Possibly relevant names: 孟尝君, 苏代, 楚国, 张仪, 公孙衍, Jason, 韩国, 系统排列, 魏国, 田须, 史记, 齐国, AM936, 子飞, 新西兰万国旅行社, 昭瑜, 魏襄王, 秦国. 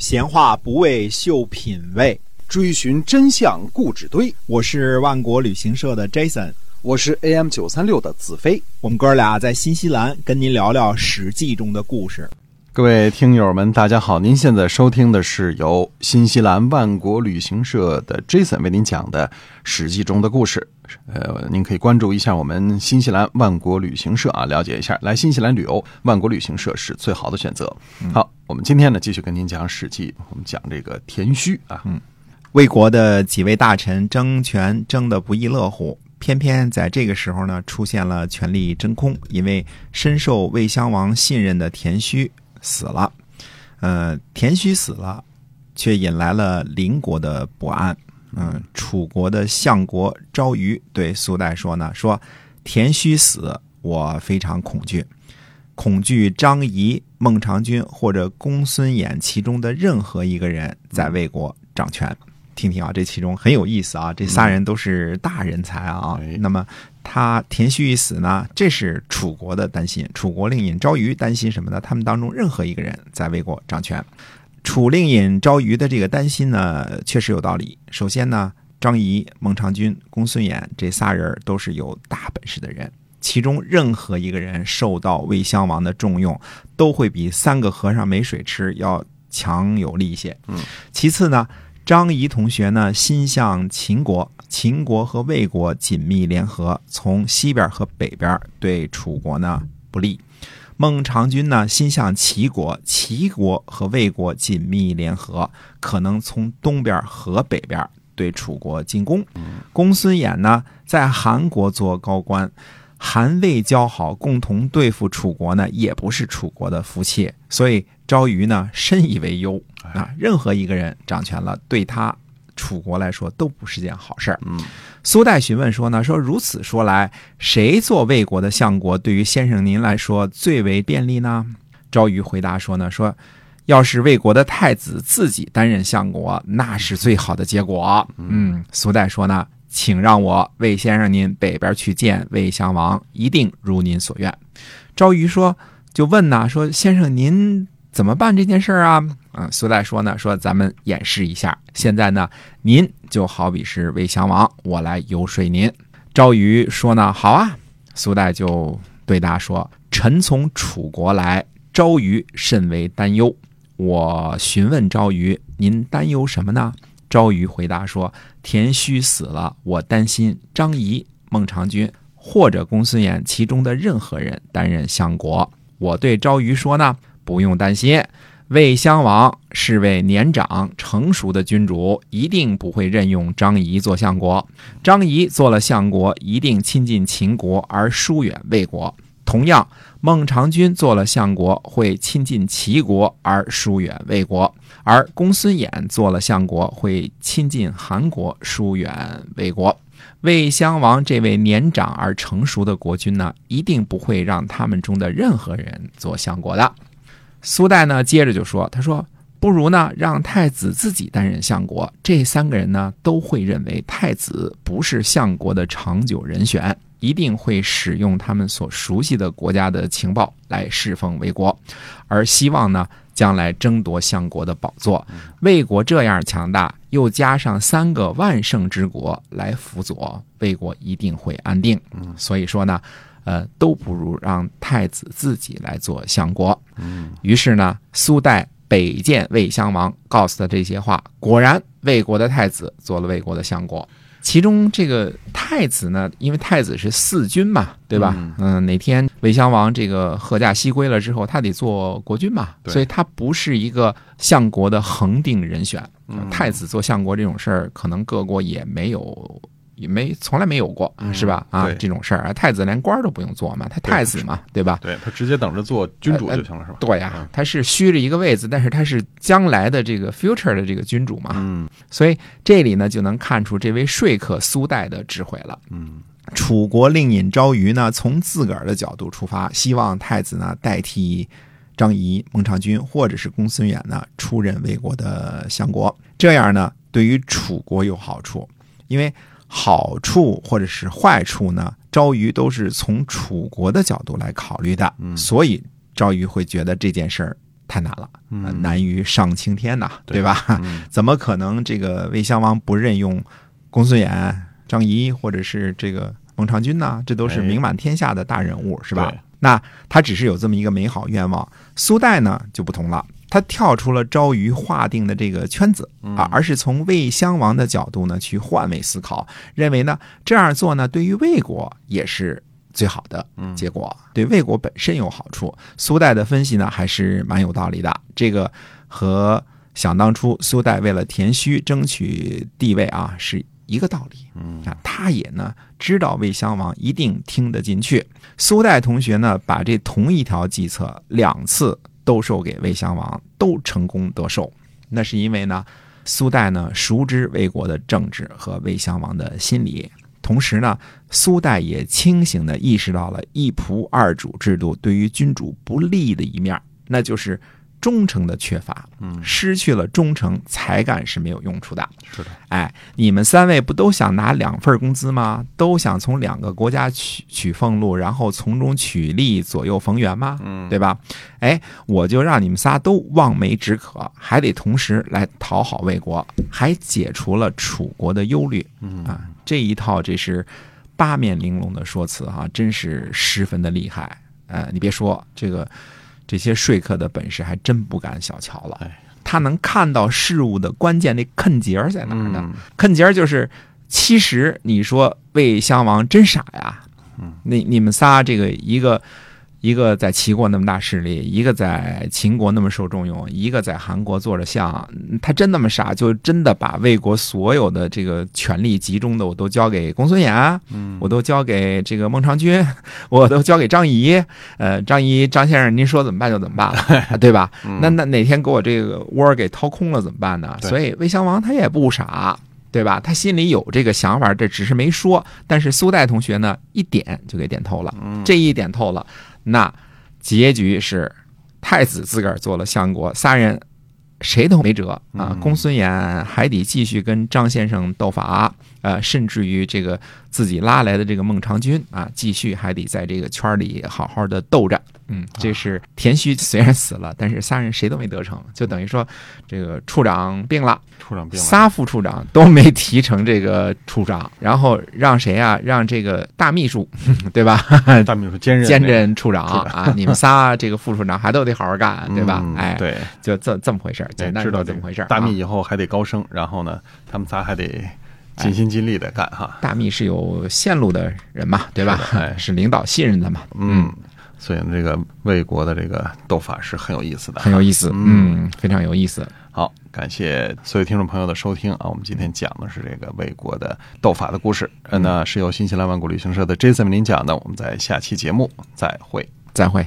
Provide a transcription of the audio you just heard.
闲话不为秀品味，追寻真相固执堆。我是万国旅行社的 Jason， 我是 AM936 的子飞。我们哥俩在新西兰跟您聊聊史记中的故事。各位听友们大家好，您现在收听的是由新西兰万国旅行社的 Jason 为您讲的史记中的故事。您可以关注一下我们新西兰万国旅行社啊，了解一下来新西兰旅游，万国旅行社是最好的选择。好，我们今天呢继续跟您讲史记，我们讲这个田须啊。魏国的几位大臣争权争得不亦乐乎，偏偏在这个时候呢出现了权力真空，因为深受魏襄王信任的田须死了。田须死了却引来了邻国的不安。楚国的相国昭瑜对苏代说呢，说田须死我非常恐惧张仪、孟尝君或者公孙衍其中的任何一个人在魏国掌权。听听啊，这其中很有意思啊，这仨人都是大人才啊。那么他田须一死呢，这是楚国的担心，楚国令尹昭瑜担心什么呢？他们当中任何一个人在魏国掌权。楚令尹昭瑜的这个担心呢确实有道理。首先呢，张仪、孟尝君、公孙衍这仨人都是有大本事的人，其中任何一个人受到魏襄王的重用都会比三个和尚没水吃要强有力一些。其次呢，张仪同学呢心向秦国，秦国和魏国紧密联合，从西边和北边对楚国呢不利。孟尝君呢心向齐国，齐国和魏国紧密联合，可能从东边和北边对楚国进攻。公孙衍呢在韩国做高官，韩魏交好，共同对付楚国呢也不是楚国的福气，所以昭瑜呢深以为忧。任何一个人掌权了，对他楚国来说都不是件好事儿。苏代询问说呢，说如此说来，谁做魏国的相国对于先生您来说最为便利呢？昭瑜回答说呢，说要是魏国的太子自己担任相国，那是最好的结果。苏代说呢，请让我魏先生您北边去见魏襄王，一定如您所愿。昭瑜说就问呢，说先生您怎么办这件事啊？苏代说呢，说咱们演示一下，现在呢您就好比是魏襄王，我来游说您。昭瑜说呢，好啊。苏代就对答说，臣从楚国来，昭瑜甚为担忧。我询问昭瑜，您担忧什么呢？昭瑜回答说，田须死了，我担心张仪、孟尝君或者公孙衍其中的任何人担任相国。我对昭瑜说呢，不用担心，魏襄王是位年长成熟的君主，一定不会任用张仪做相国。张仪做了相国，一定亲近秦国而疏远魏国。同样，孟尝君做了相国，会亲近齐国而疏远魏国；而公孙衍做了相国，会亲近韩国，疏远魏国。魏襄王这位年长而成熟的国君呢，一定不会让他们中的任何人做相国的。苏代呢接着就说，他说不如呢让太子自己担任相国，这三个人呢都会认为太子不是相国的长久人选，一定会使用他们所熟悉的国家的情报来侍奉魏国，而希望呢将来争夺相国的宝座。魏国这样强大，又加上三个万圣之国来辅佐，魏国一定会安定。所以说呢都不如让太子自己来做相国。于是呢，苏代北见魏襄王，告诉他这些话。果然，魏国的太子做了魏国的相国。其中这个太子呢，因为太子是四君嘛，对吧？哪天魏襄王这个贺驾西归了之后，他得做国君嘛，所以他不是一个相国的恒定人选。太子做相国这种事儿，可能各国也没有。从来没有过，是吧？这种事儿，太子连官都不用做嘛，他太子嘛，对吧？对，他直接等着做君主就行了，是吧？对呀，他是虚着一个位子，但是他是将来的这个 future 的这个君主嘛。所以这里呢就能看出这位说客苏代的智慧了。楚国令尹昭瑜呢，从自个儿的角度出发，希望太子呢代替张仪、孟尝君或者是公孙衍呢出任魏国的相国，这样呢对于楚国有好处，因为。好处或者是坏处呢，昭瑜都是从楚国的角度来考虑的，所以昭瑜会觉得这件事儿太难了，难于上青天呐，对吧？怎么可能这个魏襄王不任用公孙衍、张仪或者是这个孟尝君呢？这都是名满天下的大人物，是吧？那他只是有这么一个美好愿望。苏代呢就不同了，他跳出了周瑜划定的这个圈子啊，而是从魏襄王的角度呢去换位思考，认为呢这样做呢对于魏国也是最好的结果，对魏国本身有好处。苏代的分析呢还是蛮有道理的，这个和想当初苏代为了田须争取地位啊是一个道理。他也呢知道魏襄王一定听得进去。苏代同学呢把这同一条计策两次兜售给魏襄王，都成功得手。那是因为呢苏代呢熟知魏国的政治和魏襄王的心理，同时呢苏代也清醒地意识到了一仆二主制度对于君主不利的一面，那就是忠诚的缺乏，失去了忠诚，才干是没有用处的。是的，哎，你们三位不都想拿两份工资吗？都想从两个国家取俸禄，然后从中取利，左右逢源吗？对吧？哎，我就让你们仨都望梅止渴，还得同时来讨好魏国，还解除了楚国的忧虑。啊，这一套这是八面玲珑的说辞啊，真是十分的厉害。你别说这个。这些说客的本事还真不敢小瞧了，他能看到事物的关键那坑节在哪呢？坑节就是，其实你说魏襄王真傻呀，你们仨这个一个在齐国那么大势力，一个在秦国那么受重用，一个在韩国坐着相，他真那么傻，就真的把魏国所有的这个权力集中的我都交给公孙衍，我都交给这个孟尝君，我都交给张仪，张先生您说怎么办就怎么办了，对吧？那哪天给我这个窝给掏空了怎么办呢？所以魏襄王他也不傻，对吧？他心里有这个想法，这只是没说。但是苏代同学呢，一点就给点透了。这一点透了，那结局是太子自个儿做了相国，仨人谁都没辙啊！公孙衍还得继续跟张先生斗法，甚至于这个自己拉来的这个孟尝君啊，继续还得在这个圈里好好的斗着。这是田须虽然死了，但是仨人谁都没得逞，就等于说这个处长病了，仨副处长都没提成这个处长，然后让谁啊？让这个大秘书，对吧？大秘书兼任处长啊！你们仨这个副处长还都得好好干，对吧？哎，对，就这么回事，简单知道这么回事。大秘以后还得高升，然后呢，他们仨还得。尽心尽力的干哈，大秘是有线路的人嘛，对吧？是领导信任的嘛。所以这个魏国的这个斗法是很有意思的，很有意思，非常有意思。好，感谢所有听众朋友的收听啊！我们今天讲的是这个魏国的斗法的故事，那是由新西兰万国旅行社的 Jason 为您讲的。我们在下期节目再会，再会。